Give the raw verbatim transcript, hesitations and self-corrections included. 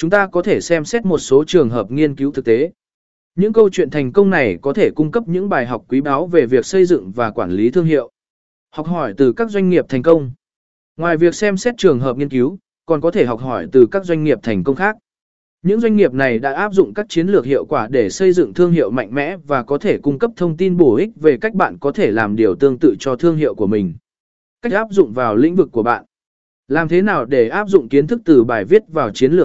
chúng ta có thể xem xét một số trường hợp nghiên cứu thực tế. Những câu chuyện thành công này có thể cung cấp những bài học quý báu về việc xây dựng và quản lý thương hiệu. Học hỏi từ các doanh nghiệp thành công. Ngoài việc xem xét trường hợp nghiên cứu, còn có thể học hỏi từ các doanh nghiệp thành công khác. Những doanh nghiệp này đã áp dụng các chiến lược hiệu quả để xây dựng thương hiệu mạnh mẽ và có thể cung cấp thông tin bổ ích về cách bạn có thể làm điều tương tự cho thương hiệu của mình. Cách áp dụng vào lĩnh vực của bạn. Làm thế nào để áp dụng kiến thức từ bài viết vào chiến lược?